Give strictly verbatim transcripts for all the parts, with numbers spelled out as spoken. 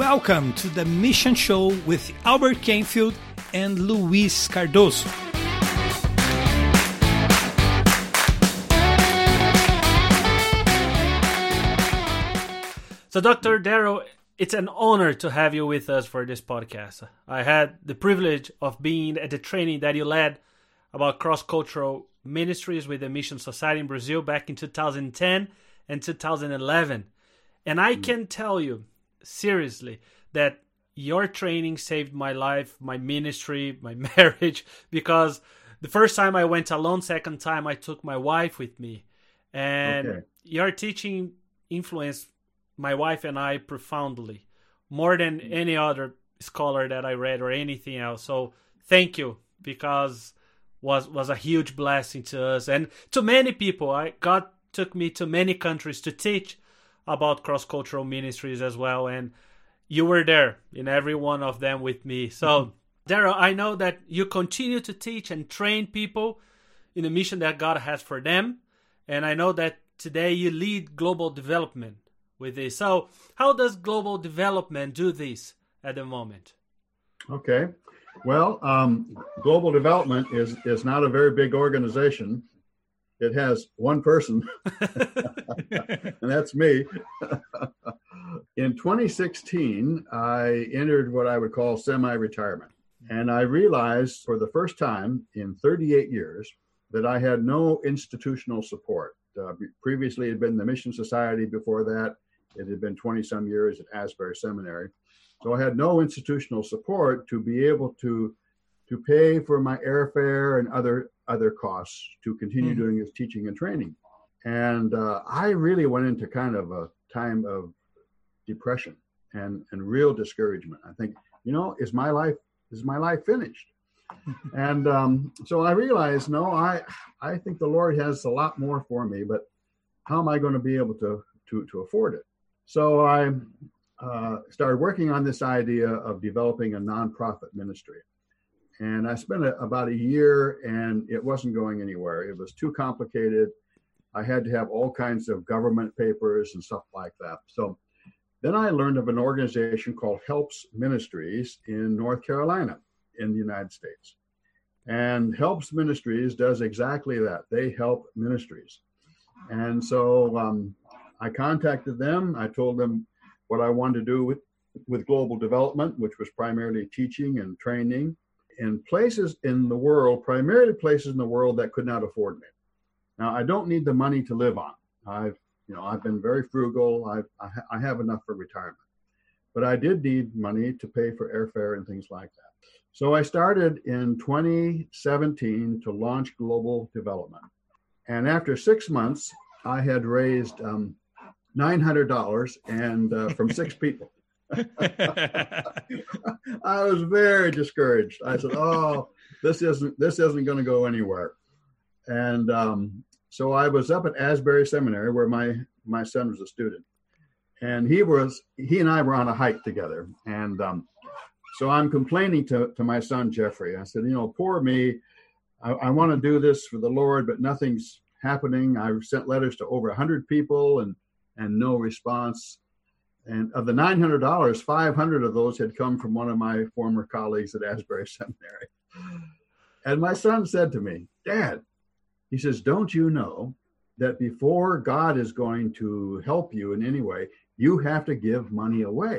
Welcome to The Mission Show with Albert Canfield and Luis Cardoso. So, Doctor Darrell, it's an honor to have you with us for this podcast. I had the privilege of being at the training that you led about cross-cultural ministries with the Mission Society in Brazil back in two thousand ten and two thousand eleven. And I can tell you, seriously, that your training saved my life, my ministry, my marriage, because the first time I went alone, second time I took my wife with me. And okay. Your teaching influenced my wife and I profoundly, more than any other scholar that I read or anything else. So thank you, because was was a huge blessing to us and to many people. I God took me to many countries to teach about cross-cultural ministries as well, and you were there in every one of them with me. So, mm-hmm. Darrell, I know that you continue to teach and train people in the mission that God has for them, and I know that today you lead global development with this. So, how does global development do this at the moment? Okay. Well, um, global development is, is not a very big organization. It has one person, and that's me. In twenty sixteen, I entered what I would call semi-retirement. And I realized for the first time in thirty-eight years that I had no institutional support. Uh, previously, it had been the Mission Society. Before that, it had been twenty-some years at Asbury Seminary. So I had no institutional support to be able to to pay for my airfare and other other costs to continue mm-hmm. doing this teaching and training. And uh, I really went into kind of a time of depression and, and real discouragement. I think, you know, is my life is my life finished? and um, so I realized, no, I I think the Lord has a lot more for me, but how am I going to be able to to to afford it? So I Uh, started working on this idea of developing a nonprofit ministry. And I spent a, about a year, and it wasn't going anywhere. It was too complicated. I had to have all kinds of government papers and stuff like that. So then I learned of an organization called Helps Ministries in North Carolina in the United States. And Helps Ministries does exactly that. They help ministries. And so um, I contacted them. I told them what I wanted to do with, with global development, which was primarily teaching and training in places in the world, primarily places in the world that could not afford me. Now, I don't need the money to live on. I've, you know, I've been very frugal. I've, I I have enough for retirement, but I did need money to pay for airfare and things like that. So I started in twenty seventeen to launch global development. And after six months, I had raised, um, nine hundred dollars and uh, from six people. I was very discouraged. I said, "Oh, this isn't this isn't going to go anywhere." And um, so I was up at Asbury Seminary where my my son was a student, and he was he and I were on a hike together. And um, so I'm complaining to to my son Jeffrey. I said, "You know, poor me. I, I want to do this for the Lord, but nothing's happening. I've sent letters to over a hundred people and." and no response. And of the nine hundred dollars, five hundred dollars of those had come from one of my former colleagues at Asbury Seminary. And my son said to me, "Dad," he says, "don't you know that before God is going to help you in any way, you have to give money away.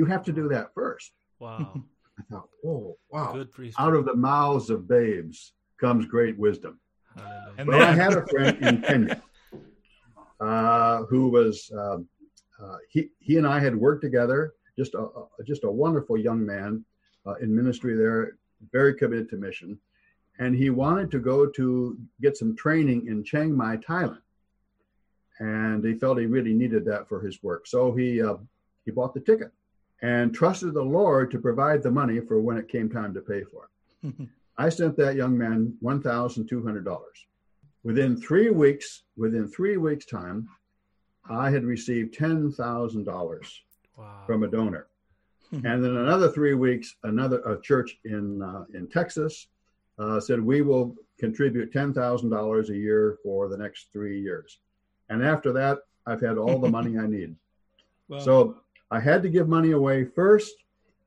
You have to do that first." Wow. I thought, oh, wow. Good priest. Out of the mouths of babes comes great wisdom. Hallelujah. Well, I had a friend in Kenya. Uh, who was, uh, uh, he he and I had worked together, just a, a just a wonderful young man uh, in ministry there, very committed to mission. And he wanted to go to get some training in Chiang Mai, Thailand. And he felt he really needed that for his work. So he uh, he bought the ticket and trusted the Lord to provide the money for when it came time to pay for it. I sent that young man one thousand two hundred dollars. Within three weeks, within three weeks' time, I had received ten thousand dollars wow. from a donor. And then another three weeks, another a church in uh, in Texas uh, said, "We will contribute ten thousand dollars a year for the next three years. And after that, I've had all the money I need. Wow. So I had to give money away first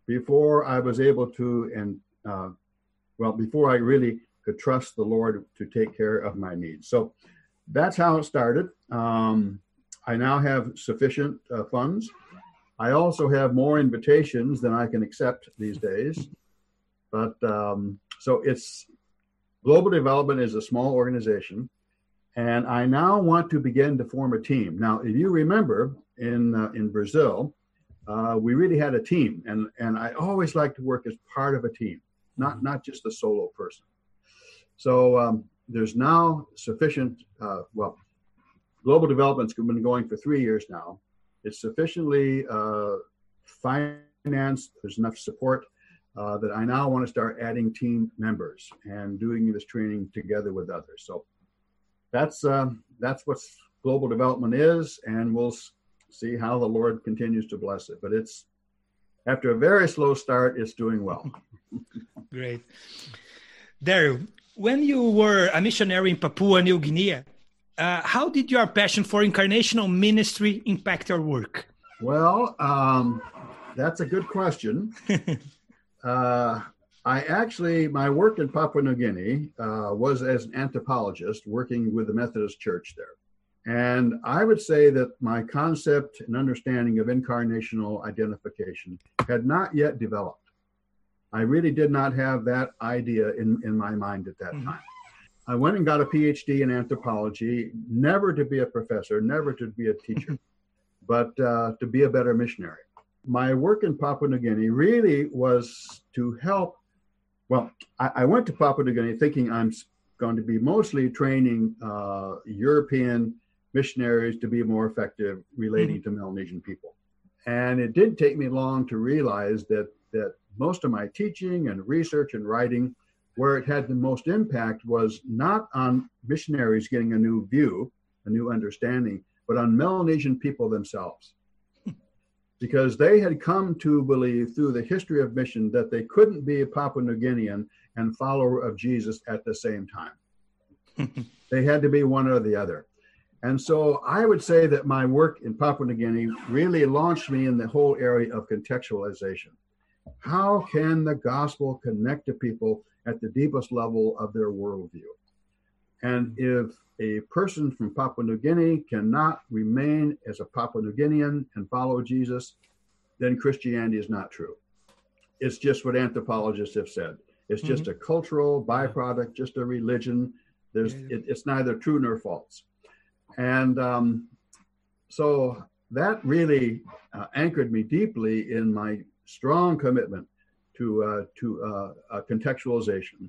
before I was able to, and uh, well, before I really could trust the Lord to take care of my needs. So that's how it started. Um, I now have sufficient uh, funds. I also have more invitations than I can accept these days. But um, so it's Global Development is a small organization, and I now want to begin to form a team. Now, if you remember, in uh, in Brazil, uh, we really had a team, and and I always like to work as part of a team, not not just a solo person. So um, there's now sufficient, uh, well, Global Development's been going for three years now. It's sufficiently uh, financed. There's enough support uh, that I now want to start adding team members and doing this training together with others. So that's uh, that's what Global Development is, and we'll see how the Lord continues to bless it. But it's, after a very slow start, it's doing well. Great. Darrell, when you were a missionary in Papua New Guinea, uh, how did your passion for incarnational ministry impact your work? Well, um, that's a good question. uh, I actually, my work in Papua New Guinea uh, was as an anthropologist working with the Methodist Church there. And I would say that my concept and understanding of incarnational identification had not yet developed. I really did not have that idea in, in my mind at that mm-hmm. time. I went and got a P H D in anthropology, never to be a professor, never to be a teacher, but uh, to be a better missionary. My work in Papua New Guinea really was to help. Well, I, I went to Papua New Guinea thinking I'm going to be mostly training uh, European missionaries to be more effective relating mm-hmm. to Melanesian people. And it didn't take me long to realize that that most of my teaching and research and writing, where it had the most impact, was not on missionaries getting a new view, a new understanding, but on Melanesian people themselves. Because they had come to believe through the history of mission that they couldn't be a Papua New Guinean and follower of Jesus at the same time. They had to be one or the other. And so I would say that my work in Papua New Guinea really launched me in the whole area of contextualization. How can the gospel connect to people at the deepest level of their worldview? And if a person from Papua New Guinea cannot remain as a Papua New Guinean and follow Jesus, then Christianity is not true. It's just what anthropologists have said. It's just mm-hmm. a cultural byproduct, just a religion. There's, yeah. it, it's neither true nor false. And um, so that really uh, anchored me deeply in my strong commitment to uh, to uh, uh, contextualization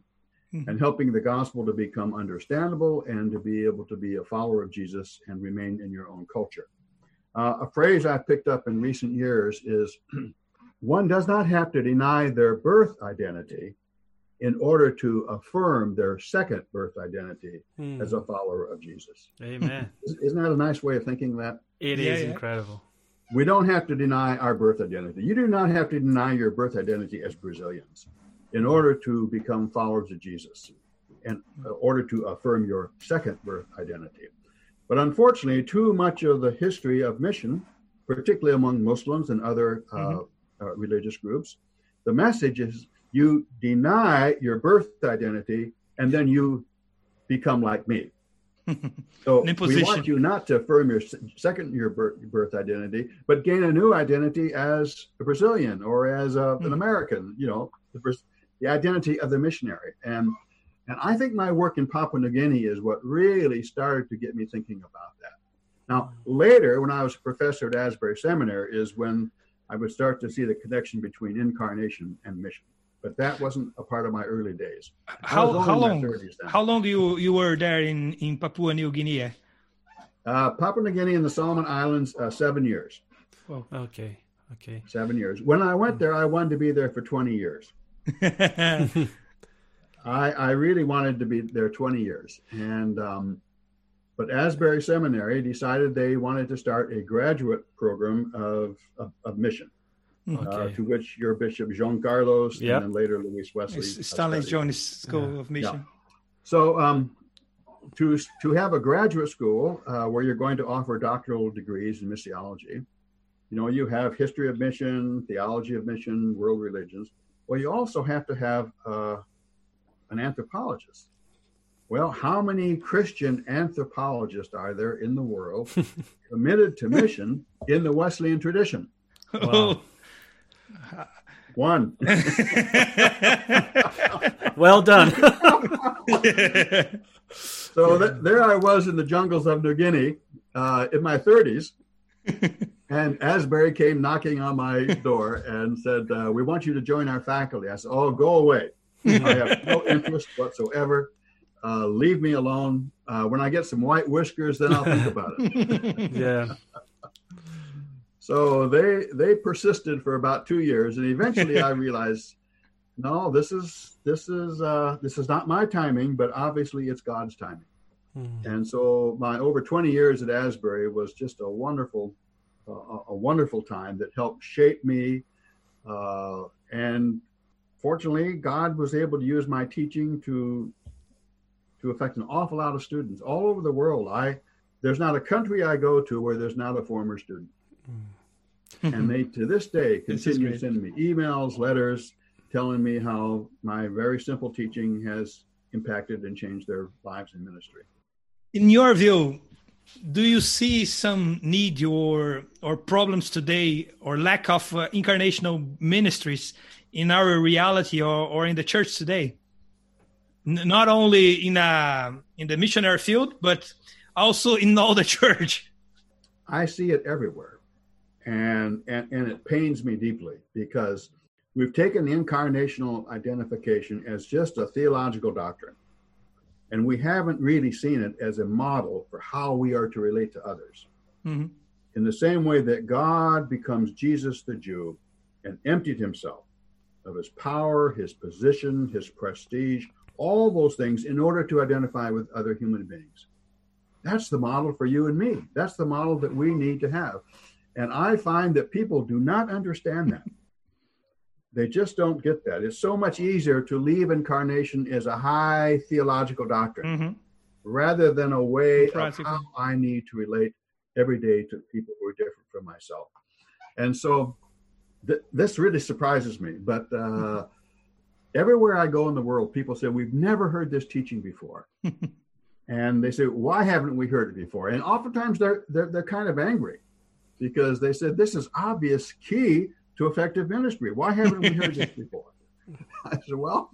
mm-hmm. and helping the gospel to become understandable and to be able to be a follower of Jesus and remain in your own culture. Uh, a phrase I've picked up in recent years is, one does not have to deny their birth identity in order to affirm their second birth identity mm. as a follower of Jesus. Amen. Isn't that a nice way of thinking that? It yeah, is yeah. incredible. We don't have to deny our birth identity. You do not have to deny your birth identity as Brazilians in order to become followers of Jesus and in order to affirm your second birth identity. But unfortunately, too much of the history of mission, particularly among Muslims and other uh, mm-hmm. uh, religious groups, the message is you deny your birth identity and then you become like me. So we want you not to affirm your second year birth, birth identity, but gain a new identity as a Brazilian or as a, an American, you know, the, the identity of the missionary. And and I think my work in Papua New Guinea is what really started to get me thinking about that. Now, later, when I was a professor at Asbury Seminary, is when I would start to see the connection between incarnation and mission. But that wasn't a part of my early days. How, how long? How long you you were there in, in Papua New Guinea? Uh, Papua New Guinea and the Solomon Islands, uh, seven years. Oh, okay, okay. Seven years. When I went there, I wanted to be there for twenty years. I I really wanted to be there twenty years, and um, but Asbury Seminary decided they wanted to start a graduate program of of, of mission. Uh, okay. To which your Bishop Jean Carlos yep. and then later Luis Wesley. Stanley Jones School yeah. of Mission. Yeah. So um, to to have a graduate school uh, where you're going to offer doctoral degrees in missiology, You know, you have history of mission, theology of mission, world religions. Well, you also have to have uh, an anthropologist. Well, how many Christian anthropologists are there in the world committed to mission in the Wesleyan tradition? Wow. One. Well done. So th- there I was in the jungles of New Guinea uh, in my thirties. And Asbury came knocking on my door and said, uh, we want you to join our faculty. I said, oh, go away. I have no interest whatsoever. Uh, leave me alone. Uh, when I get some white whiskers, then I'll think about it. Yeah. So they they persisted for about two years, and eventually I realized, no, this is this is uh, this is not my timing, but obviously it's God's timing. Mm. And so my over twenty years at Asbury was just a wonderful uh, a wonderful time that helped shape me, uh, and fortunately God was able to use my teaching to to affect an awful lot of students all over the world. I there's not a country I go to where there's not a former student. And they, to this day, continue this sending me emails, letters, telling me how my very simple teaching has impacted and changed their lives and ministry. In your view, do you see some need or, or problems today or lack of uh, incarnational ministries in our reality or, or in the church today? N- not only in, a, in the missionary field, but also in all the church. I see it everywhere. And, and and it pains me deeply because we've taken the incarnational identification as just a theological doctrine, and we haven't really seen it as a model for how we are to relate to others. Mm-hmm. In the same way that God becomes Jesus the Jew and emptied himself of his power, his position, his prestige, all those things in order to identify with other human beings. That's the model for you and me. That's the model that we need to have. And I find that people do not understand that. They just don't get that. It's so much easier to leave incarnation as a high theological doctrine mm-hmm. rather than a way of how I need to relate every day to people who are different from myself. And so th- this really surprises me. But uh, mm-hmm. everywhere I go in the world, people say, we've never heard this teaching before. And they say, why haven't we heard it before? And oftentimes they're they're, they're kind of angry. Because they said, this is obvious key to effective ministry. Why haven't we heard this before? I said, well,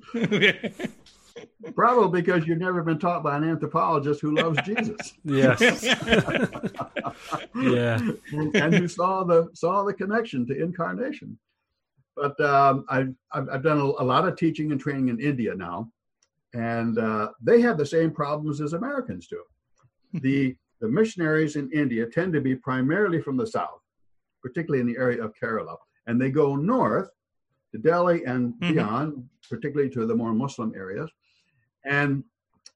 probably because you've never been taught by an anthropologist who loves Jesus. Yes. Yeah. And, and who saw the saw the connection to incarnation. But um, I've, I've done a, a lot of teaching and training in India now. And uh, they have the same problems as Americans do. The The missionaries in India tend to be primarily from the south, particularly in the area of Kerala, and they go north to Delhi and mm-hmm. beyond, particularly to the more Muslim areas. And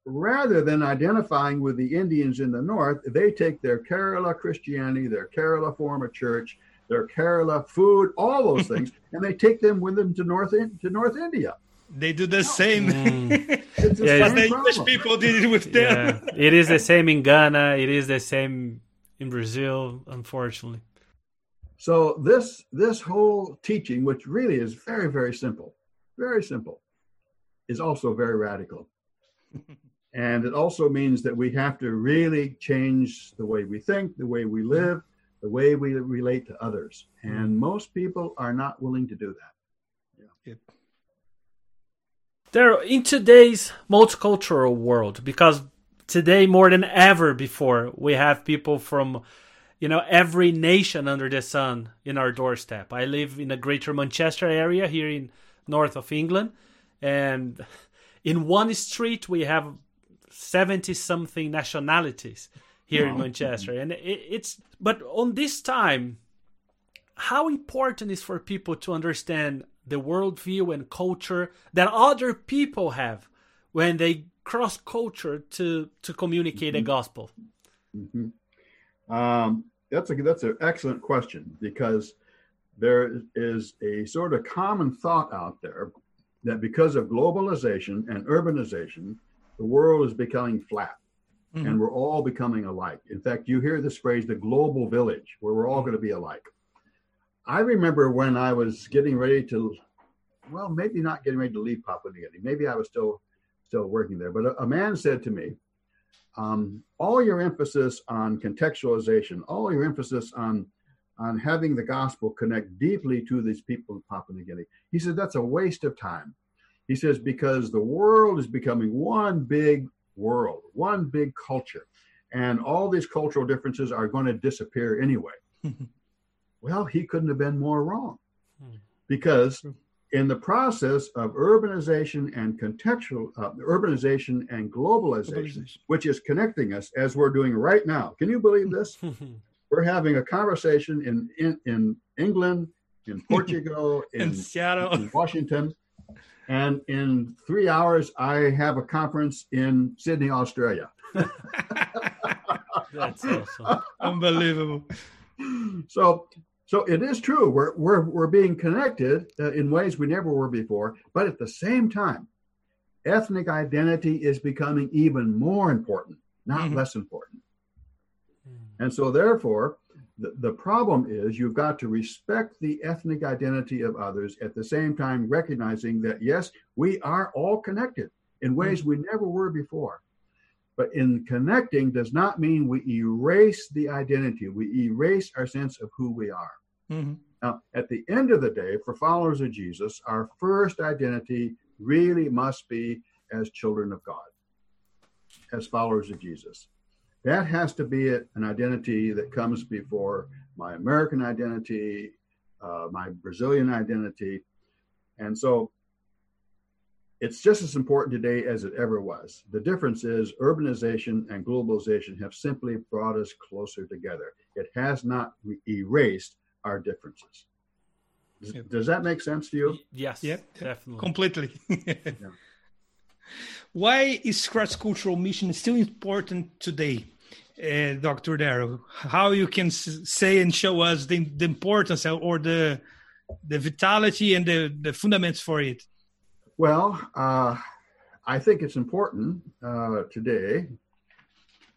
rather than identifying with the Indians in the north, they take their Kerala Christianity, their Kerala form of church, their Kerala food, all those things, and they take them with them to North to North India. They do the same. Mm. It's the yeah, same the English people did it with them. Yeah. It is the same in Ghana. It is the same in Brazil, unfortunately. So this this whole teaching, which really is very, very simple, very simple, is also very radical. And it also means that we have to really change the way we think, the way we live, the way we relate to others. And most people are not willing to do that. Yeah. It- Darrell, in today's multicultural world, because today more than ever before, we have people from, you know, every nation under the sun in our doorstep. I live in the greater Manchester area here in north of England, and in one street we have seventy-something nationalities here in Manchester. And it, it's but on this time, how important is for people to understand the worldview and culture that other people have when they cross culture to, to communicate mm-hmm. the gospel? Mm-hmm. Um, that's a, that's an excellent question, because there is a sort of common thought out there that because of globalization and urbanization, the world is becoming flat mm-hmm. and we're all becoming alike. In fact, you hear this phrase, the global village, where we're all going to be alike. I remember when I was getting ready to, well, maybe not getting ready to leave Papua New Guinea. Maybe I was still still working there. But a, a man said to me, um, all your emphasis on contextualization, all your emphasis on, on having the gospel connect deeply to these people in Papua New Guinea, he said, that's a waste of time. He says, because the world is becoming one big world, one big culture. And all these cultural differences are going to disappear anyway. Well, he couldn't have been more wrong, because in the process of urbanization and contextual uh, urbanization and globalization, globalization, which is connecting us as we're doing right now. Can you believe this? We're having a conversation in, in, in England, in Portugal, in, in Seattle, in Washington. And in three hours, I have a conference in Sydney, Australia. That's awesome. Unbelievable. So, so it is true. We're, we're, we're being connected uh, in ways we never were before. But at the same time, ethnic identity is becoming even more important, not mm-hmm. less important. Mm-hmm. And so therefore, the, the problem is you've got to respect the ethnic identity of others, at the same time recognizing that, yes, we are all connected in ways mm-hmm. we never were before. But in connecting does not mean we erase the identity. We erase our sense of who we are. Mm-hmm. Now, at the end of the day, for followers of Jesus, our first identity really must be as children of God, as followers of Jesus. That has to be an identity that comes before my American identity, uh, my Brazilian identity. And so it's just as important today as it ever was. The difference is urbanization and globalization have simply brought us closer together. It has not re- erased our differences. Does, yep. does that make sense to you? Yes, yep. definitely. Completely. yeah. Why is cross-cultural mission still important today, uh, Doctor Darrell? How you can s- say and show us the, the importance or the, the vitality and the, the fundamentals for it? Well, uh, I think it's important uh, today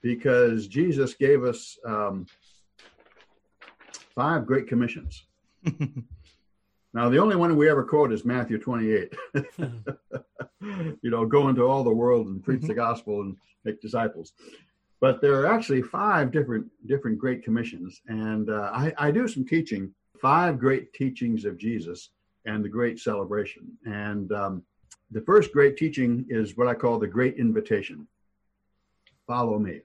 because Jesus gave us um, five great commissions. Now, the only one we ever quote is Matthew twenty-eight. You know, go into all the world and preach the gospel and make disciples. But there are actually five different different great commissions. And uh, I, I do some teaching, five great teachings of Jesus and the great celebration. And um, the first great teaching is what I call the great invitation. Follow me.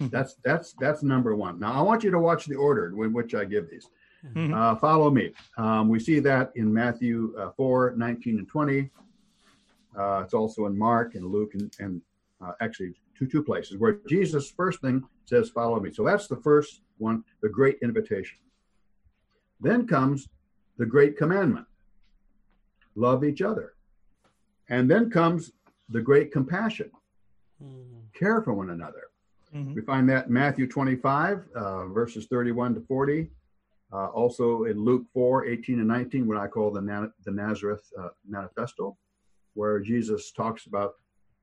That's that's that's number one. Now, I want you to watch the order in which I give these. Mm-hmm. Uh, follow me. Um, we see that in Matthew uh, four, nineteen and twenty. Uh, it's also in Mark and Luke and, and uh, actually two, two places where Jesus first thing says, follow me. So that's the first one, the great invitation. Then comes the great commandment, love each other. And then comes the great compassion, mm-hmm. care for one another. Mm-hmm. We find that in Matthew twenty-five, uh, verses thirty-one to forty, uh, also in Luke four, eighteen and nineteen, what I call the, Na- the Nazareth uh, Manifesto, where Jesus talks about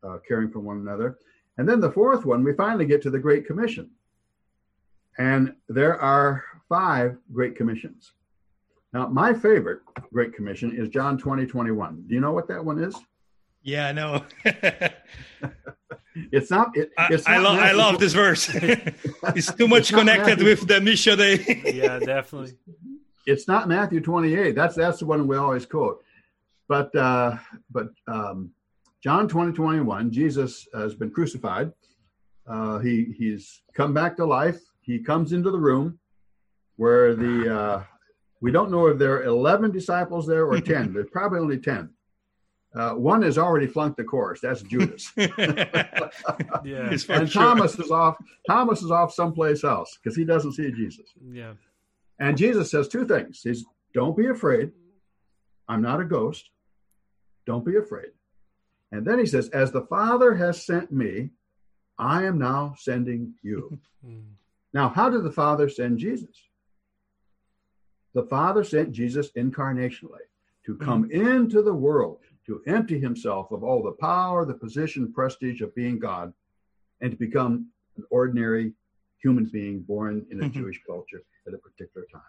uh, caring for one another. And then the fourth one, we finally get to the Great Commission. And there are five Great Commissions. Now, my favorite Great Commission is John twenty, twenty-one. Do you know what that one is? Yeah, I know. It's not. It, it's I, not I, lo- I love this verse. It's too much it's connected with the Misha Day. Yeah, definitely. It's not Matthew twenty-eight. That's that's the one we always quote. But uh, but um, John twenty, twenty-one, Jesus has been crucified. Uh, he he's come back to life. He comes into the room where the uh, we don't know if there are eleven disciples there or ten. There's probably only ten. Uh, one has already flunked the course. That's Judas. yeah, and sure. Thomas is off. Thomas is off someplace else because he doesn't see Jesus. Yeah. And Jesus says two things. He's, don't be afraid. I'm not a ghost. Don't be afraid. And then he says, as the Father has sent me, I am now sending you. Now, how did the Father send Jesus? The Father sent Jesus incarnationally to come into the world, to empty himself of all the power, the position, prestige of being God, and to become an ordinary human being born in a Jewish culture at a particular time.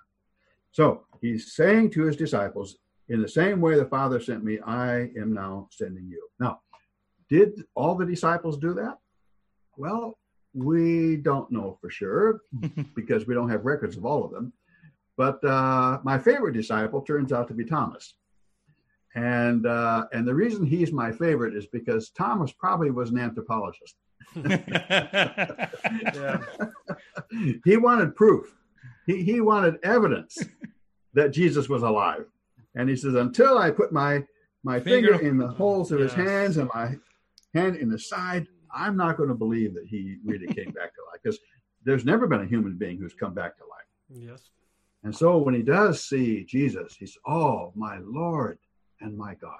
So he's saying to his disciples, in the same way the Father sent me, I am now sending you. Now, did all the disciples do that? Well, we don't know for sure because we don't have records of all of them. But uh, my favorite disciple turns out to be Thomas. And uh, and the reason he's my favorite is because Thomas probably was an anthropologist. Yeah. He wanted proof. He, he wanted evidence that Jesus was alive. And he says, until I put my, my finger, finger in the holes of yes. his hands and my hand in the side, I'm not going to believe that he really came back to life. Because there's never been a human being who's come back to life. Yes. And so when he does see Jesus, he's, oh, my Lord and my God.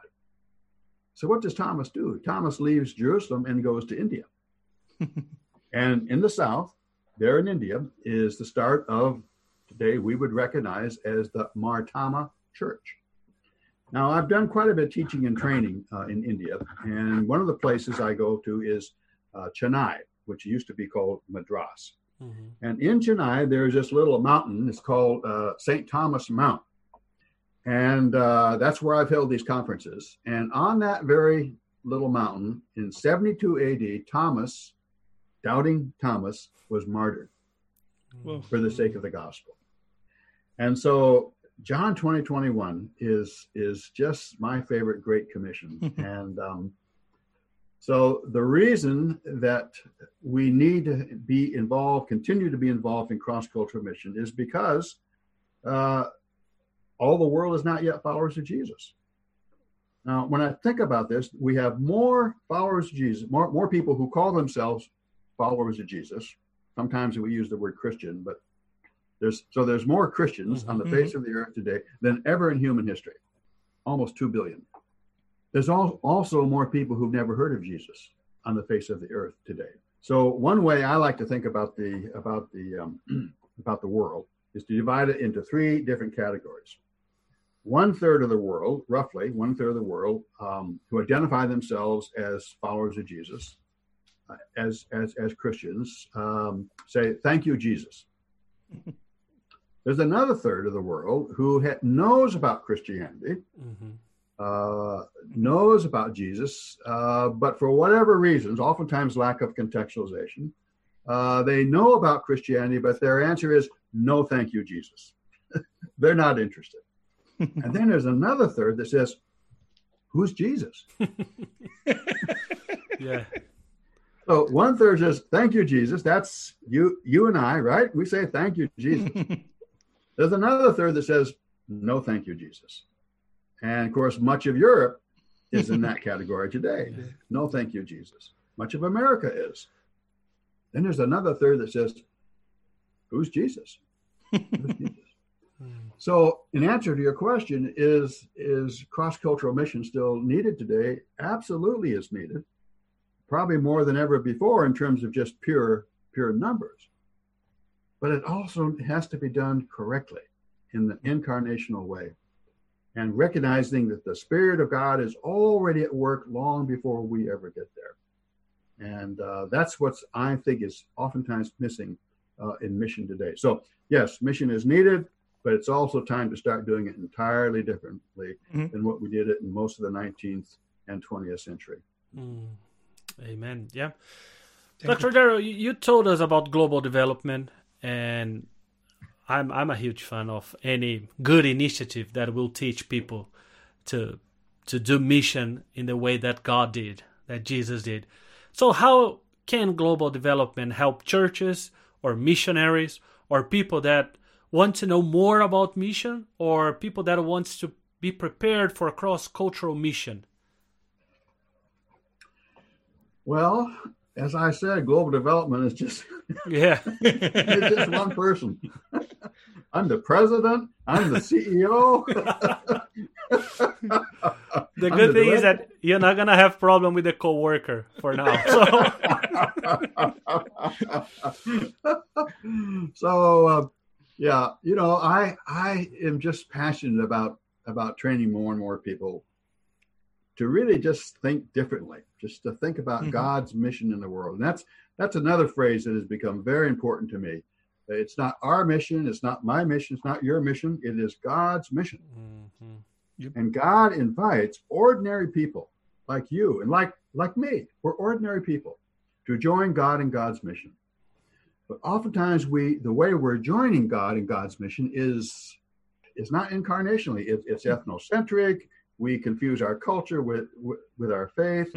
So what does Thomas do? Thomas leaves Jerusalem and goes to India. And in the south, there in India, is the start of today we would recognize as the Mar Thoma Church. Now, I've done quite a bit of teaching and training uh, in India. And one of the places I go to is uh, Chennai, which used to be called Madras. Mm-hmm. And in Chennai, there's this little mountain. It's called uh, Saint Thomas Mount. And uh, that's where I've held these conferences. And on that very little mountain, in seventy-two A D, Thomas, doubting Thomas, was martyred Whoa. For the sake of the gospel. And so John twenty twenty-one is, is just my favorite Great Commission. And um, so the reason that we need to be involved, continue to be involved in cross-cultural mission is because uh, all the world is not yet followers of Jesus. Now, when I think about this, we have more followers of Jesus, more, more people who call themselves followers of Jesus. Sometimes we use the word Christian, but there's so there's more Christians mm-hmm. on the face of the earth today than ever in human history, almost two billion. There's also more people who've never heard of Jesus on the face of the earth today. So one way I like to think about the about the um, about the world is to divide it into three different categories. One third of the world, roughly one third of the world, um, who identify themselves as followers of Jesus, uh, as as as Christians, um, say thank you, Jesus. There's another third of the world who ha- knows about Christianity. Mm-hmm. Uh, knows about Jesus, uh, but for whatever reasons, oftentimes lack of contextualization, uh, they know about Christianity, but their answer is, no, thank you, Jesus. They're not interested. And then there's another third that says, who's Jesus? Yeah. So one third says, thank you, Jesus. That's you, you and I, right? We say, thank you, Jesus. There's another third that says, no, thank you, Jesus. And, of course, much of Europe is in that category today. No, thank you, Jesus. Much of America is. Then there's another third that says, who's Jesus? Who's Jesus? So, in answer to your question, is, is cross-cultural mission still needed today? Absolutely is needed. Probably more than ever before in terms of just pure, pure numbers. But it also has to be done correctly in the incarnational way. And recognizing that the Spirit of God is already at work long before we ever get there. And uh, that's what I think is oftentimes missing uh, in mission today. So, yes, mission is needed, but it's also time to start doing it entirely differently mm-hmm. than what we did it in most of the nineteenth and twentieth century. Mm. Amen. Yeah. Thank Doctor Darrell, you told us about global development, and I'm I'm a huge fan of any good initiative that will teach people to to do mission in the way that God did, that Jesus did. So how can global development help churches or missionaries or people that want to know more about mission or people that want to be prepared for cross-cultural mission? Well, as I said, global development is just yeah, it's just one person. I'm the president. I'm the C E O. The good the thing is that you're not gonna have problem with a coworker for now. So, so uh, yeah, you know, I I am just passionate about about training more and more people to really just think differently, just to think about mm-hmm. God's mission in the world. And that's that's another phrase that has become very important to me. It's not our mission. It's not my mission. It's not your mission. It is God's mission. Mm-hmm. Yep. And God invites ordinary people like you and like, like me, we're ordinary people, to join God in God's mission. But oftentimes we, the way we're joining God in God's mission is, is not incarnationally. It, it's ethnocentric. We confuse our culture with, with, with our faith.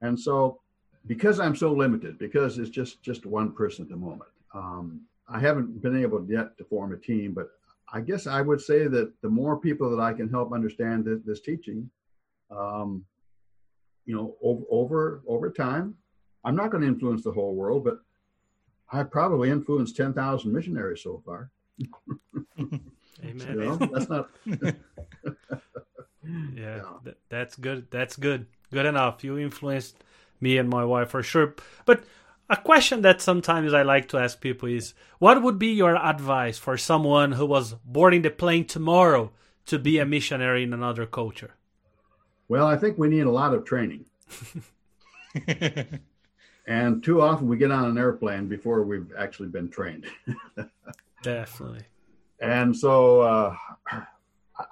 And so because I'm so limited, because it's just, just one person at the moment, um, I haven't been able yet to form a team, but I guess I would say that the more people that I can help understand this, this teaching, um, you know, over, over, over time, I'm not going to influence the whole world, but I probably influenced ten thousand missionaries so far. Amen. You know, that's not. yeah, yeah. Th- that's good. That's good. Good enough. You influenced me and my wife for sure. But a question that sometimes I like to ask people is, what would be your advice for someone who was boarding the plane tomorrow to be a missionary in another culture? Well, I think we need a lot of training. And too often we get on an airplane before we've actually been trained. Definitely. And so uh,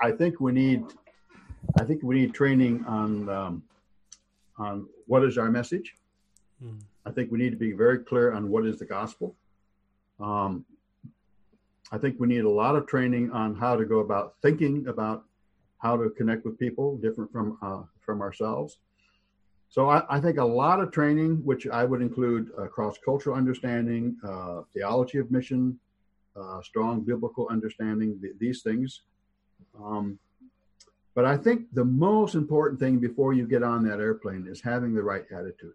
I think we need, I think we need training on um, on what is our message. Mm. I think we need to be very clear on what is the gospel. Um, I think we need a lot of training on how to go about thinking about how to connect with people different from uh, from ourselves. So I, I think a lot of training, which I would include uh, cross-cultural understanding, uh, theology of mission, uh, strong biblical understanding, th- these things. Um, but I think the most important thing before you get on that airplane is having the right attitude.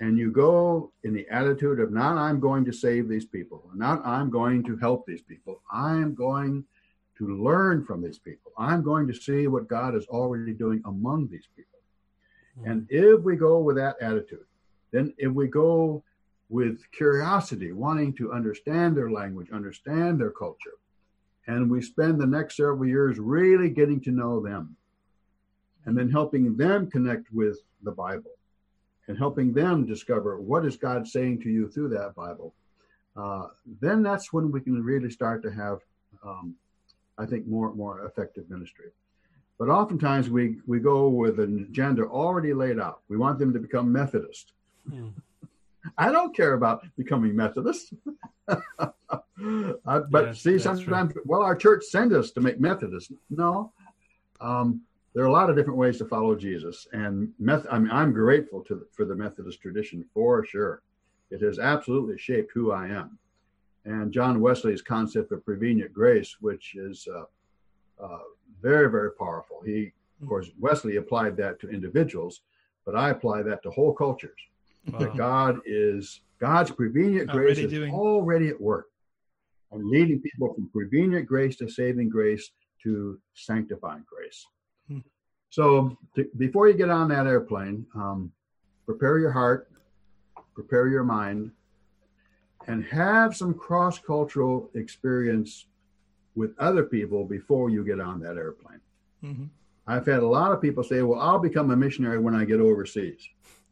And you go in the attitude of, not I'm going to save these people, not I'm going to help these people. I'm going to learn from these people. I'm going to see what God is already doing among these people. And if we go with that attitude, then if we go with curiosity, wanting to understand their language, understand their culture, and we spend the next several years really getting to know them, and then helping them connect with the Bible, and helping them discover what is God saying to you through that Bible, uh, then that's when we can really start to have, um, I think, more more effective ministry. But oftentimes we, we go with an agenda already laid out. We want them to become Methodist. Mm. I don't care about becoming Methodist. I, but yes, see, sometimes, true. Well, our church sent us to make Methodist. No, um, there are a lot of different ways to follow Jesus. And Meth- I mean, I'm grateful to the, for the Methodist tradition for sure. It has absolutely shaped who I am. And John Wesley's concept of prevenient grace, which is uh, uh, very, very powerful. He, of course, Wesley applied that to individuals, but I apply that to whole cultures. Wow. That God is, God's prevenient grace already is doing... already at work. And leading people from prevenient grace to saving grace to sanctifying grace. Hmm. So to, before you get on that airplane, um, prepare your heart, prepare your mind, and have some cross-cultural experience with other people before you get on that airplane. Mm-hmm. I've had a lot of people say, well, I'll become a missionary when I get overseas.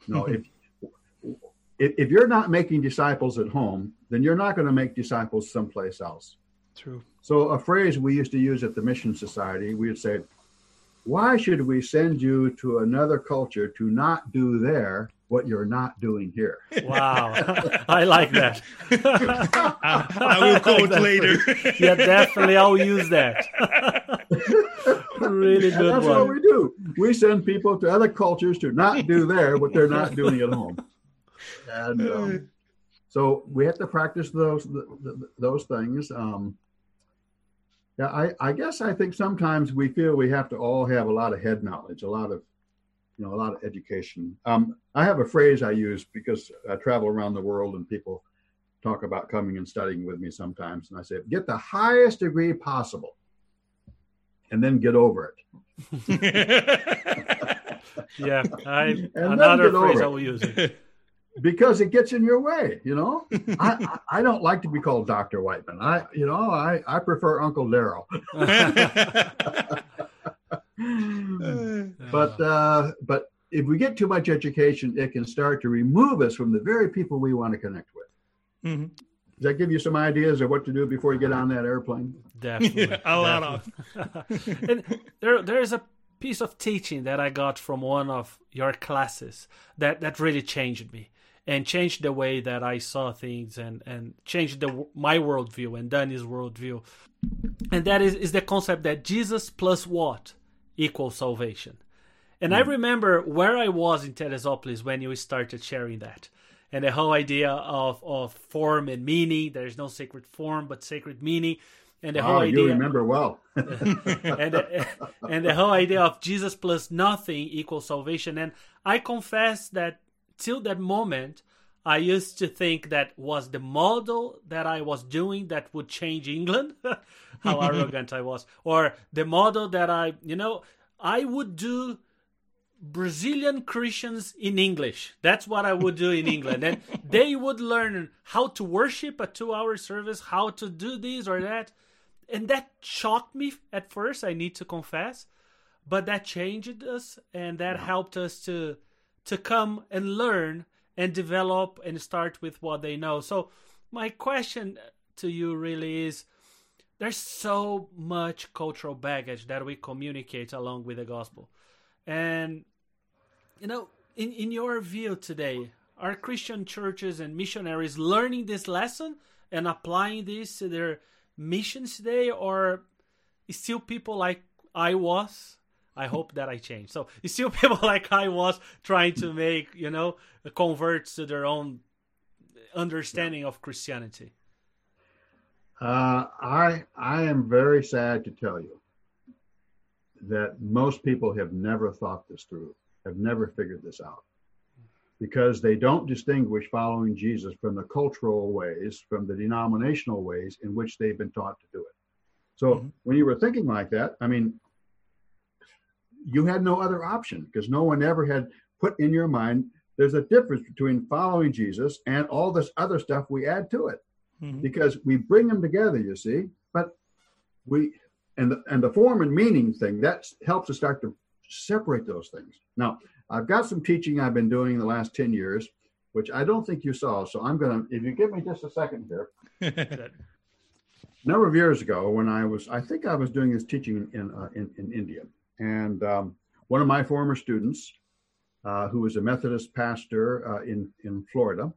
No, if, if if you're not making disciples at home, then you're not going to make disciples someplace else. True. So a phrase we used to use at the Mission Society, we would say, why should we send you to another culture to not do there what you're not doing here? Wow. I like that. I, I will quote I later. Yeah, definitely. I'll use that. Really good. That's one. What we do. We send people to other cultures to not do there what they're not doing at home. And um, so we have to practice those the, the, those things. Um, yeah, I, I guess I think sometimes we feel we have to all have a lot of head knowledge, a lot of you know, a lot of education. Um, I have a phrase I use because I travel around the world and people talk about coming and studying with me sometimes. And I say, get the highest degree possible and then get over it. Yeah. I, another phrase I will use. It. Because it gets in your way, you know. I, I, I don't like to be called Doctor Whiteman. I, you know, I, I prefer Uncle Darrell. But uh, but if we get too much education, it can start to remove us from the very people we want to connect with. Mm-hmm. Does that give you some ideas of what to do before you get on that airplane? Definitely. Yeah, a lot of. And there, there is a piece of teaching that I got from one of your classes that, that really changed me and changed the way that I saw things and, and changed the, my worldview and Danny's worldview. And that is, is the concept that Jesus plus what equals salvation. And mm. I remember where I was in Teresópolis when you started sharing that. And the whole idea of, of form and meaning. There's no sacred form, but sacred meaning. And the wow, whole idea. You remember well. and, the, and the whole idea of Jesus plus nothing equals salvation. And I confess that till that moment, I used to think that was the model that I was doing that would change England. How arrogant I was. Or the model that I, you know, I would do Brazilian Christians in English. That's what I would do in England. And they would learn how to worship a two-hour service, how to do this or that. And that shocked me at first, I need to confess. But that changed us, and that wow. helped us to to come and learn and develop and start with what they know. So my question to you really is, there's so much cultural baggage that we communicate along with the gospel. And you know, in, in your view today, are Christian churches and missionaries learning this lesson and applying this to their missions today, or is still people like I was? I hope that I changed. So it's still people like I was trying to make, you know, converts to their own understanding of Christianity. Uh, I I am very sad to tell you that most people have never thought this through, have never figured this out, because they don't distinguish following Jesus from the cultural ways, from the denominational ways in which they've been taught to do it. So mm-hmm. when you were thinking like that, I mean, you had no other option, because no one ever had put in your mind, there's a difference between following Jesus and all this other stuff we add to it, mm-hmm. because we bring them together, you see, but we... And the, and the form and meaning thing, that helps us start to separate those things. Now, I've got some teaching I've been doing the last ten years, which I don't think you saw. So I'm going to, if you give me just a second here. A number of years ago when I was, I think I was doing this teaching in uh, in, in India. And um, one of my former students, uh, who was a Methodist pastor uh, in, in Florida,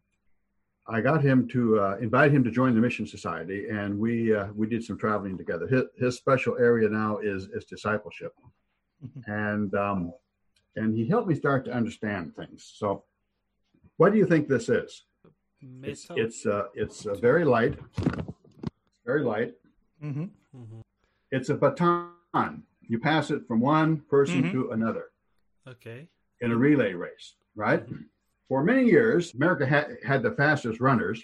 I got him to uh, invite him to join the Mission Society, and we uh, we did some traveling together. His, his special area now is is discipleship, and um, and he helped me start to understand things. So, what do you think this is? It's it's uh, it's uh, very light, very light. Mm-hmm. Mm-hmm. It's a baton. You pass it from one person mm-hmm. to another. Okay. In a relay race, right? Mm-hmm. For many years, America had, had the fastest runners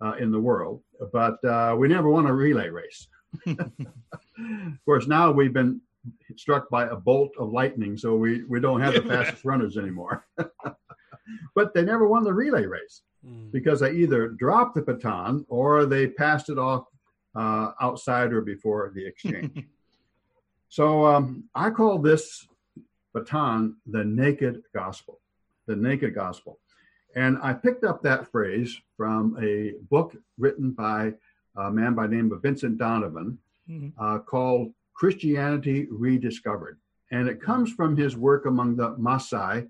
uh, in the world, but uh, we never won a relay race. Of course, now we've been struck by a bolt of lightning, so we, we don't have the fastest runners anymore. But they never won the relay race mm. because they either dropped the baton or they passed it off uh, outside or before the exchange. So um, I call this baton the naked gospel. The naked gospel. And I picked up that phrase from a book written by a man by the name of Vincent Donovan mm-hmm. uh, called Christianity Rediscovered. And it comes from his work among the Maasai,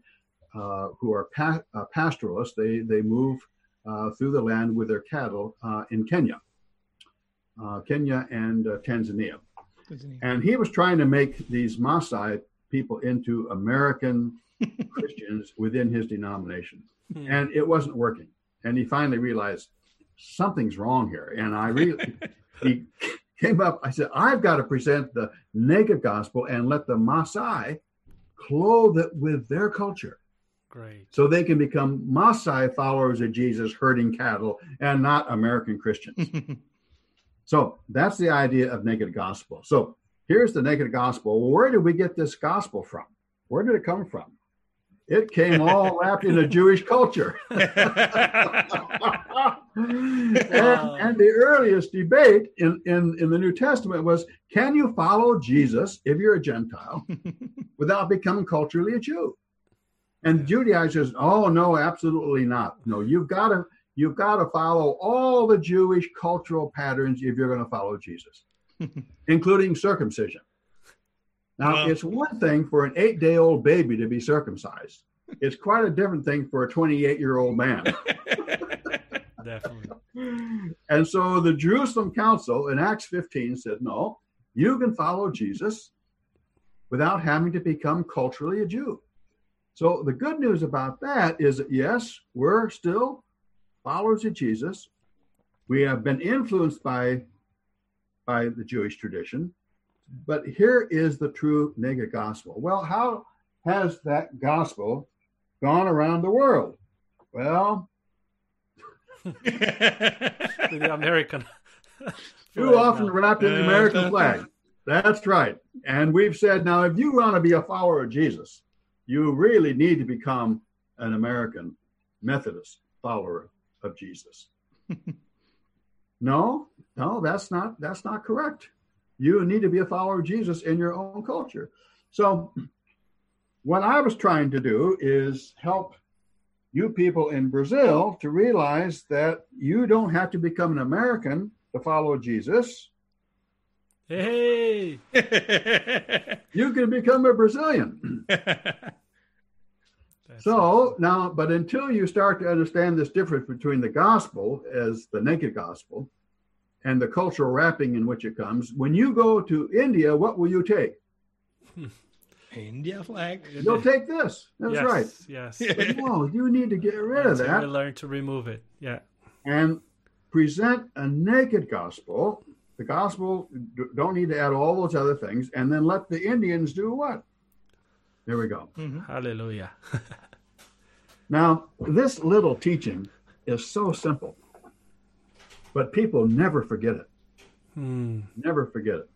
uh, who are pa- uh, pastoralists. They, they move uh, through the land with their cattle uh, in Kenya, uh, Kenya and uh, Tanzania. Tanzania. And he was trying to make these Maasai people into American Christians within his denomination, hmm. and it wasn't working. And he finally realized something's wrong here. And I really, he came up. I said, I've got to present the naked gospel and let the Maasai clothe it with their culture, great, so they can become Maasai followers of Jesus, herding cattle, and not American Christians. So that's the idea of naked gospel. So here's the naked gospel. Well, where did we get this gospel from? Where did it come from? It came all wrapped in a Jewish culture. and, and the earliest debate in, in, in the New Testament was, can you follow Jesus, if you're a Gentile, without becoming culturally a Jew? And Judaizers, oh, no, absolutely not. No, you've got to you've got to follow all the Jewish cultural patterns if you're going to follow Jesus, including circumcision. Now, wow. It's one thing for an eight-day-old baby to be circumcised. It's quite a different thing for a twenty-eight-year-old man. Definitely. And so the Jerusalem Council in Acts fifteen said, no, you can follow Jesus without having to become culturally a Jew. So the good news about that is that, yes, we're still followers of Jesus. We have been influenced by, by the Jewish tradition. But here is the true mega gospel. Well, how has that gospel gone around the world? Well, the American. Too often wrapped in the American flag. That's right. And we've said, now, if you want to be a follower of Jesus, you really need to become an American Methodist follower of Jesus. No, no, that's not that's not correct. You need to be a follower of Jesus in your own culture. So what I was trying to do is help you people in Brazil to realize that you don't have to become an American to follow Jesus. Hey! You can become a Brazilian. So now, but until you start to understand this difference between the gospel as the naked gospel and the cultural wrapping in which it comes. When you go to India, what will you take? India flag. You'll take this. That's yes, right. Yes. But no, you need to get rid of that. Learn to remove it. Yeah. And present a naked gospel. The gospel don't need to add all those other things. And then let the Indians do what? There we go. Mm-hmm. Hallelujah. Now, this little teaching is so simple. But people never forget it, hmm. never forget it,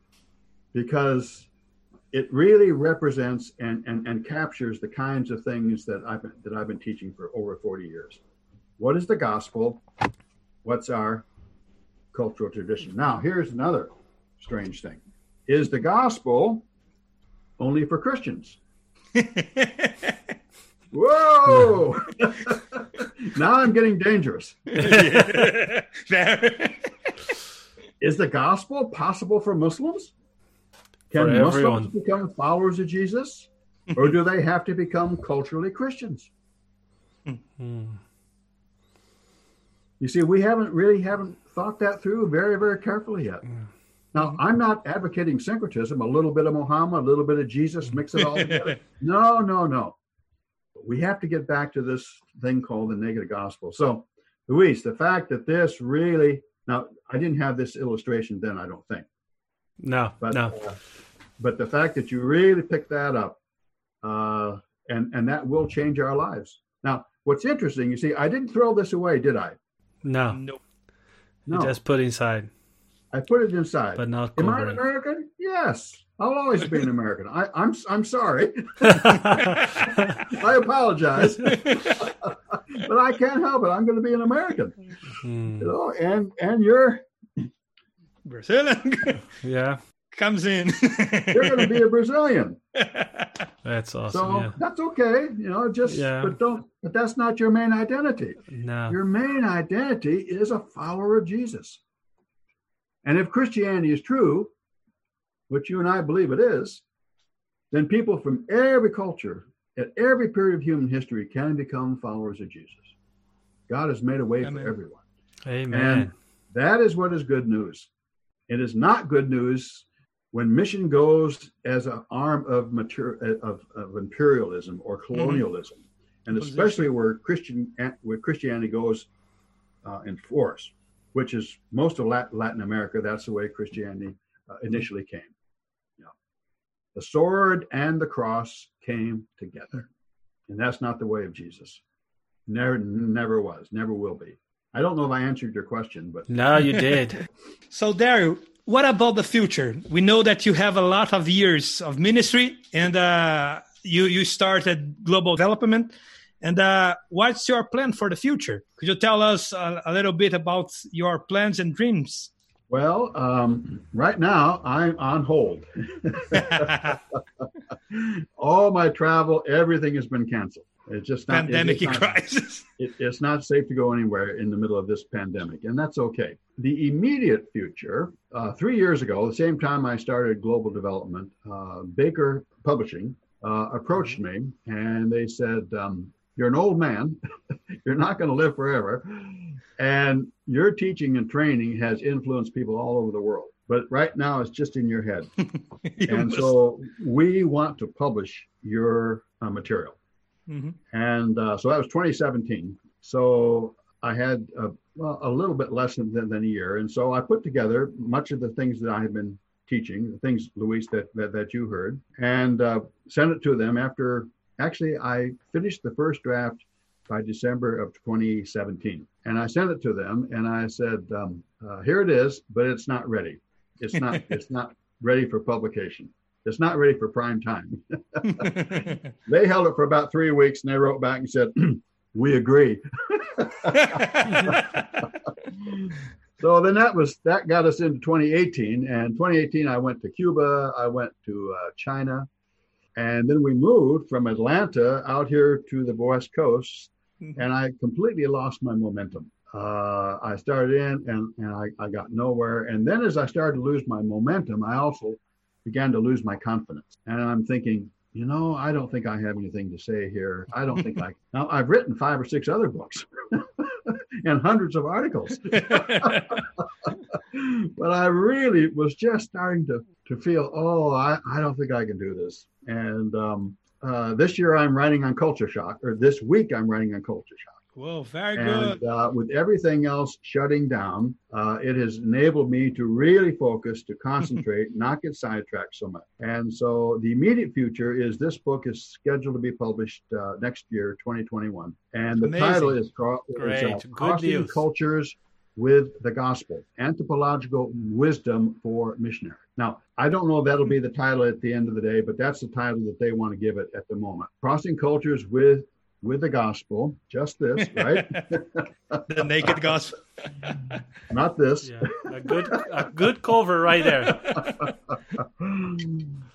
because it really represents and, and, and captures the kinds of things that I've been, that I've been teaching for over forty years. What is the gospel? What's our cultural tradition? Now, here's another strange thing. Is the gospel only for Christians? Whoa! Now I'm getting dangerous. Is the gospel possible for Muslims? Can for Muslims everyone. become followers of Jesus? Or do they have to become culturally Christians? Mm-hmm. You see, we haven't really haven't thought that through very, very carefully yet. Mm. Now, I'm not advocating syncretism, a little bit of Muhammad, a little bit of Jesus, mix it all together. No, no, no. We have to get back to this thing called the negative gospel. So, Luis, the fact that this really... Now, I didn't have this illustration then, I don't think. No, but, no. Uh, but the fact that you really picked that up, uh, and, and that will change our lives. Now, what's interesting, you see, I didn't throw this away, did I? No. Nope. No. You just put it inside. I put it inside. But not covering. Am I an American? Yes. I'll always be an American. I, I'm I'm sorry. I apologize, but I can't help it. I'm going to be an American, mm. you know. And and you're Brazilian, yeah, comes in. You're going to be a Brazilian. That's awesome. So yeah. That's okay, you know. Just yeah. but don't. But that's not your main identity. No, your main identity is a follower of Jesus. And if Christianity is true, which you and I believe it is, then people from every culture at every period of human history can become followers of Jesus. God has made a way Amen. for everyone. Amen. And that is what is good news. It is not good news when mission goes as an arm of, mater- of, of imperialism or colonialism, mm-hmm. and especially where Christian where Christianity goes uh, in force, which is most of Latin America. That's the way Christianity uh, initially came. The sword and the cross came together. And that's not the way of Jesus. Never, never was, never will be. I don't know if I answered your question, but... No, you did. So, Darrell, what about the future? We know that you have a lot of years of ministry, and uh, you, you started global development. And uh, what's your plan for the future? Could you tell us a, a little bit about your plans and dreams? Well, um, right now I'm on hold. All my travel, everything has been canceled. It's just not pandemic it, it's not, crisis. It, it's not safe to go anywhere in the middle of this pandemic, and that's okay. The immediate future. Uh, three years ago, the same time I started global development, uh, Baker Publishing uh, approached me, and they said, um, "You're an old man. You're not going to live forever, and your teaching and training has influenced people all over the world. But right now, it's just in your head, you and must. So we want to publish your uh, material." Mm-hmm. And uh, so that was twenty seventeen. So I had a, a little bit less than, than a year. And so I put together much of the things that I had been teaching, the things, Luis, that, that, that you heard, and uh, sent it to them after, actually, I finished the first draft by December of twenty seventeen. And I sent it to them and I said, um, uh, here it is, but it's not ready. It's not, it's not ready for publication. It's not ready for prime time. They held it for about three weeks and they wrote back and said, we agree. So then that was, that got us into twenty eighteen. And twenty eighteen, I went to Cuba, I went to uh, China. And then we moved from Atlanta out here to the West Coast. And I completely lost my momentum. Uh, I started in and, and I, I got nowhere. And then as I started to lose my momentum, I also began to lose my confidence. And I'm thinking, you know, I don't think I have anything to say here. I don't think I, now I've written five or six other books and hundreds of articles, but I really was just starting to, to feel, oh, I, I don't think I can do this. And um, uh, this year I'm writing on culture shock, or this week I'm writing on culture shock. Well, very good. And uh, with everything else shutting down, uh, it has enabled me to really focus, to concentrate, not get sidetracked so much. And so the immediate future is this book is scheduled to be published uh, next year, twenty twenty-one. And the Amazing. Title is, is uh, Crossing Cultures with the Gospel, Anthropological Wisdom for Missionaries. Now, I don't know if that'll be the title at the end of the day, but that's the title that they want to give it at the moment. Crossing Cultures with with the gospel, just this, right? The naked gospel. Not this. Yeah, a good a good cover right there.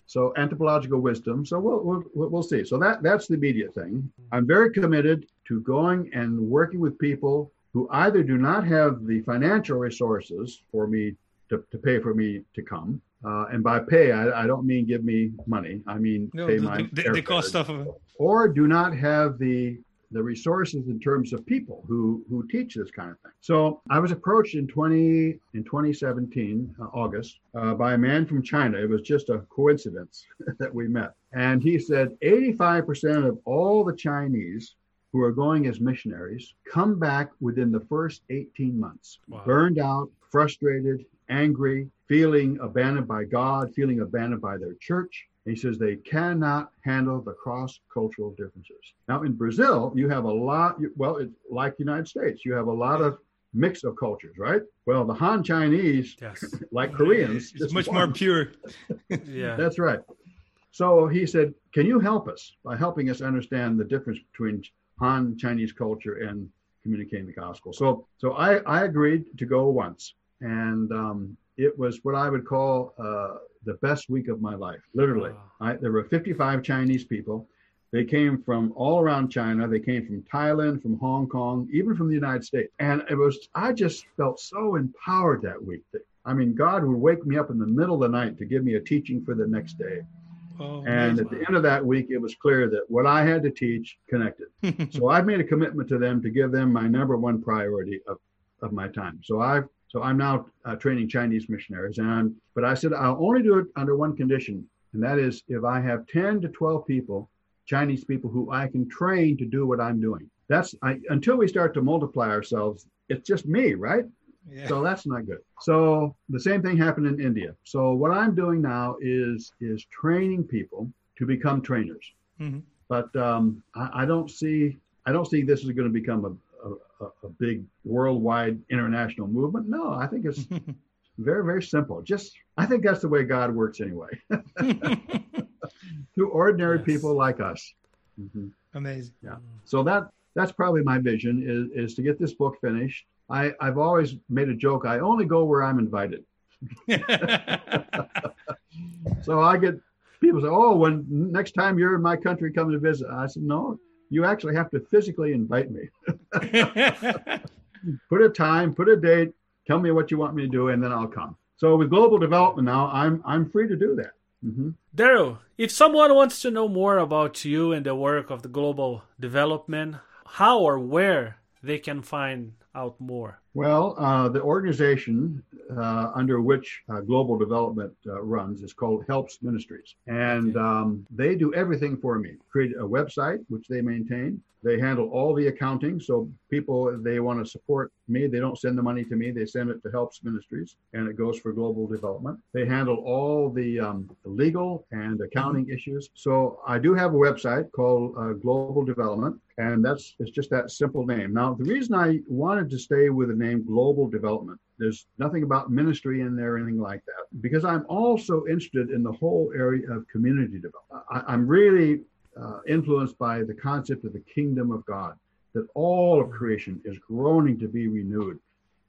So anthropological wisdom. So we'll, we'll we'll see. So that that's the immediate thing. I'm very committed to going and working with people who either do not have the financial resources for me to, to pay for me to come. Uh, and by pay, I, I don't mean give me money. I mean no, pay the, my the, the cost of it. Or do not have the the resources in terms of people who, who teach this kind of thing. So I was approached in twenty in twenty seventeen uh, August uh, by a man from China. It was just a coincidence that we met, and he said eighty-five percent of all the Chinese who are going as missionaries come back within the first eighteen months, wow. burned out, frustrated, angry, feeling abandoned by God, feeling abandoned by their church. And he says they cannot handle the cross-cultural differences. Now, in Brazil, you have a lot, well, it's like the United States, you have a lot of mix of cultures, right? Well, the Han Chinese, yes. like Koreans. It's much more pure. Yeah, that's right. So he said, can you help us by helping us understand the difference between Han Chinese culture and communicating the gospel? So so I, I agreed to go once. And um, it was what I would call uh, the best week of my life, literally. Wow. I, there were fifty-five Chinese people. They came from all around China. They came from Thailand, from Hong Kong, even from the United States. And it was, I just felt so empowered that week. I mean, God would wake me up in the middle of the night to give me a teaching for the next day. Oh, and at the end of that week, it was clear that what I had to teach connected. So I've made a commitment to them to give them my number one priority of, of my time. So I've So I'm now uh, training Chinese missionaries, and I'm, but I said I'll only do it under one condition, and that is if I have ten to twelve people, Chinese people, who I can train to do what I'm doing. That's I, until we start to multiply ourselves, it's just me, right? Yeah. So that's not good. So the same thing happened in India. So what I'm doing now is is training people to become trainers, mm-hmm. but um, I, I don't see I don't see this is going to become a A, a big worldwide international movement. No, I think it's very, very simple. Just, I think that's the way God works anyway. Through ordinary yes. people like us. Mm-hmm. Amazing. Yeah. So that that's probably my vision is, is to get this book finished. I, I've always made a joke. I only go where I'm invited. So I get people say, oh, when next time you're in my country, come to visit. I said, no, you actually have to physically invite me. Put a time, put a date, tell me what you want me to do, and then I'll come. So with global development now, I'm I'm free to do that. Mm-hmm. Darrell, if someone wants to know more about you and the work of the global development, how or where they can find out more? Well, uh, the organization uh, under which uh, global development uh, runs is called Helps Ministries. And um, they do everything for me. Create a website, which they maintain. They handle all the accounting. So people, they want to support me. They don't send the money to me. They send it to Helps Ministries, and it goes for global development. They handle all the um, legal and accounting mm-hmm. issues. So I do have a website called uh, Global Development, and that's it's just that simple name. Now, the reason I wanted to stay with the name Global Development, there's nothing about ministry in there, anything like that, because I'm also interested in the whole area of community development. I, I'm really uh, influenced by the concept of the kingdom of God, that all of creation is groaning to be renewed.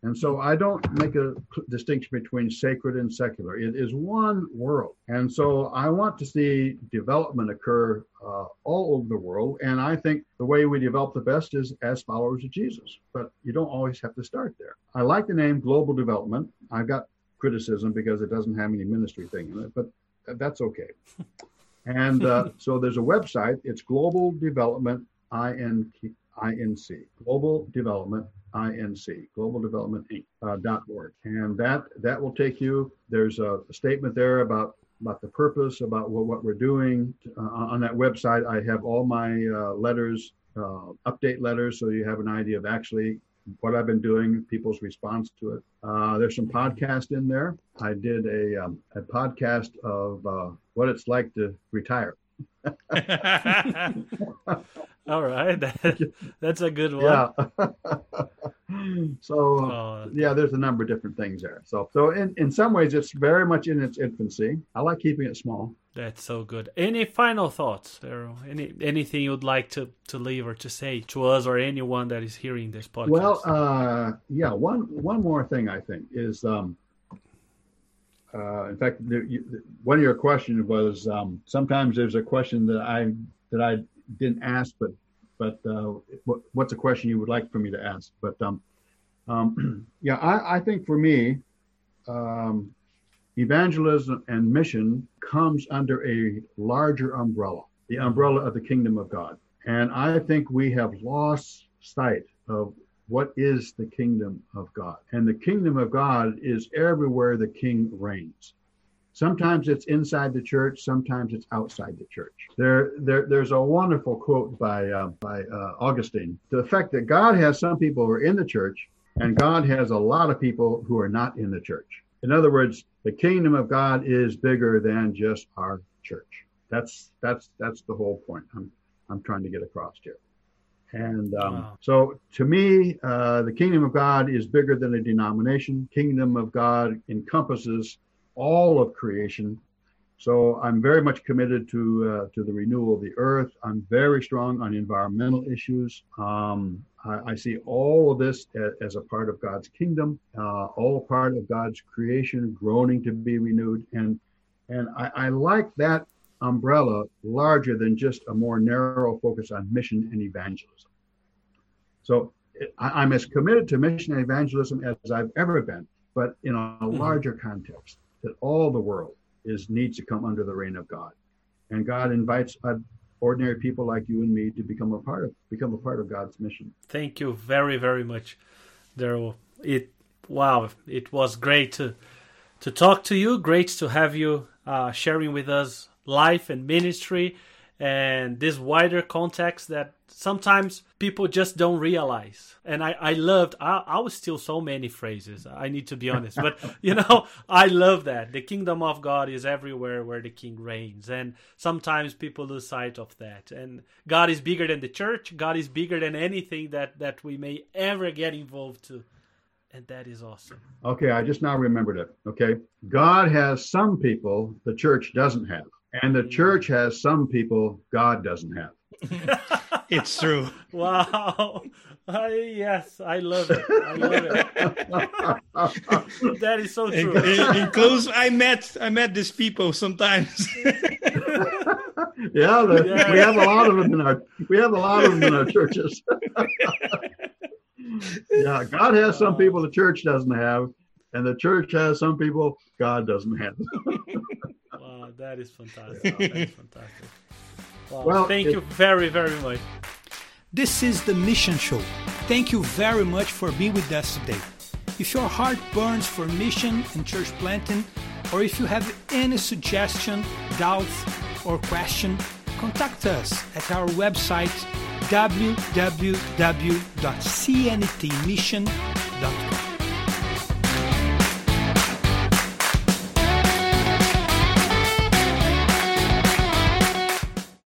And so I don't make a distinction between sacred and secular. It is one world. And so I want to see development occur uh, all over the world. And I think the way we develop the best is as followers of Jesus. But you don't always have to start there. I like the name Global Development. I've got criticism because it doesn't have any ministry thing in it, but that's okay. And uh, so there's a website. It's Global Development I N C, Global Development I N C, Global Development Inc. Uh, dot org, and that that will take you. There's a, a statement there about about the purpose, about what, what we're doing. Uh, on that website, I have all my uh, letters, uh, update letters, so you have an idea of actually what I've been doing, people's response to it. Uh, there's some podcast in there. I did a um, a podcast of uh, what it's like to retire. All right, that, that's a good one. Yeah. so, uh, yeah, there's a number of different things there. So, so in, in some ways, it's very much in its infancy. I like keeping it small. That's so good. Any final thoughts, Darrell? Any anything you'd like to, to leave or to say to us or anyone that is hearing this podcast? Well, uh, yeah, one one more thing I think is, um, uh, in fact, the, you, one of your questions was um, sometimes there's a question that I that I. didn't ask, but but uh, what, what's a question you would like for me to ask? But um, um, yeah, I, I think for me, um, evangelism and mission comes under a larger umbrella, the umbrella of the kingdom of God. And I think we have lost sight of what is the kingdom of God. And the kingdom of God is everywhere the king reigns. Sometimes it's inside the church. Sometimes it's outside the church. There, there there's a wonderful quote by uh, by uh, Augustine. The fact that God has some people who are in the church, and God has a lot of people who are not in the church. In other words, the kingdom of God is bigger than just our church. That's that's that's the whole point I'm I'm trying to get across here. And um, wow. so to me, uh, the kingdom of God is bigger than a denomination. Kingdom of God encompasses all of creation. So I'm very much committed to uh, to the renewal of the earth. I'm very strong on environmental issues. Um, I, I see all of this as, as a part of God's kingdom, uh, all part of God's creation, groaning to be renewed. And and I, I like that umbrella larger than just a more narrow focus on mission and evangelism. So I, I'm as committed to mission and evangelism as I've ever been, but in a larger mm-hmm. context. That all the world is needs to come under the reign of God, and God invites ordinary people like you and me to become a part of become a part of God's mission. Thank you very very much, Darrell. It wow, it was great to to talk to you. Great to have you uh, sharing with us life and ministry and this wider context that sometimes people just don't realize. And I, I loved, I, I was still so many phrases, I need to be honest. But, you know, I love that. The kingdom of God is everywhere where the king reigns. And sometimes people lose sight of that. And God is bigger than the church. God is bigger than anything that, that we may ever get involved to. And that is awesome. Okay, I just now remembered it. Okay. God has some people the church doesn't have. And the church has some people God doesn't have. It's true. Wow. Uh, yes, I love it. I love it. That is so true. In, in, in close, I met I met these people sometimes. yeah, the, yeah, we have a lot of them in our we have a lot of them in our churches. Yeah, God has some people the church doesn't have, and the church has some people God doesn't have. Wow, that is fantastic! Wow, that is fantastic. Wow. Well, thank it, you very, very much. This is The Mission Show. Thank you very much for being with us today. If your heart burns for mission and church planting, or if you have any suggestion, doubts, or question, contact us at our website w w w dot c n t mission dot com.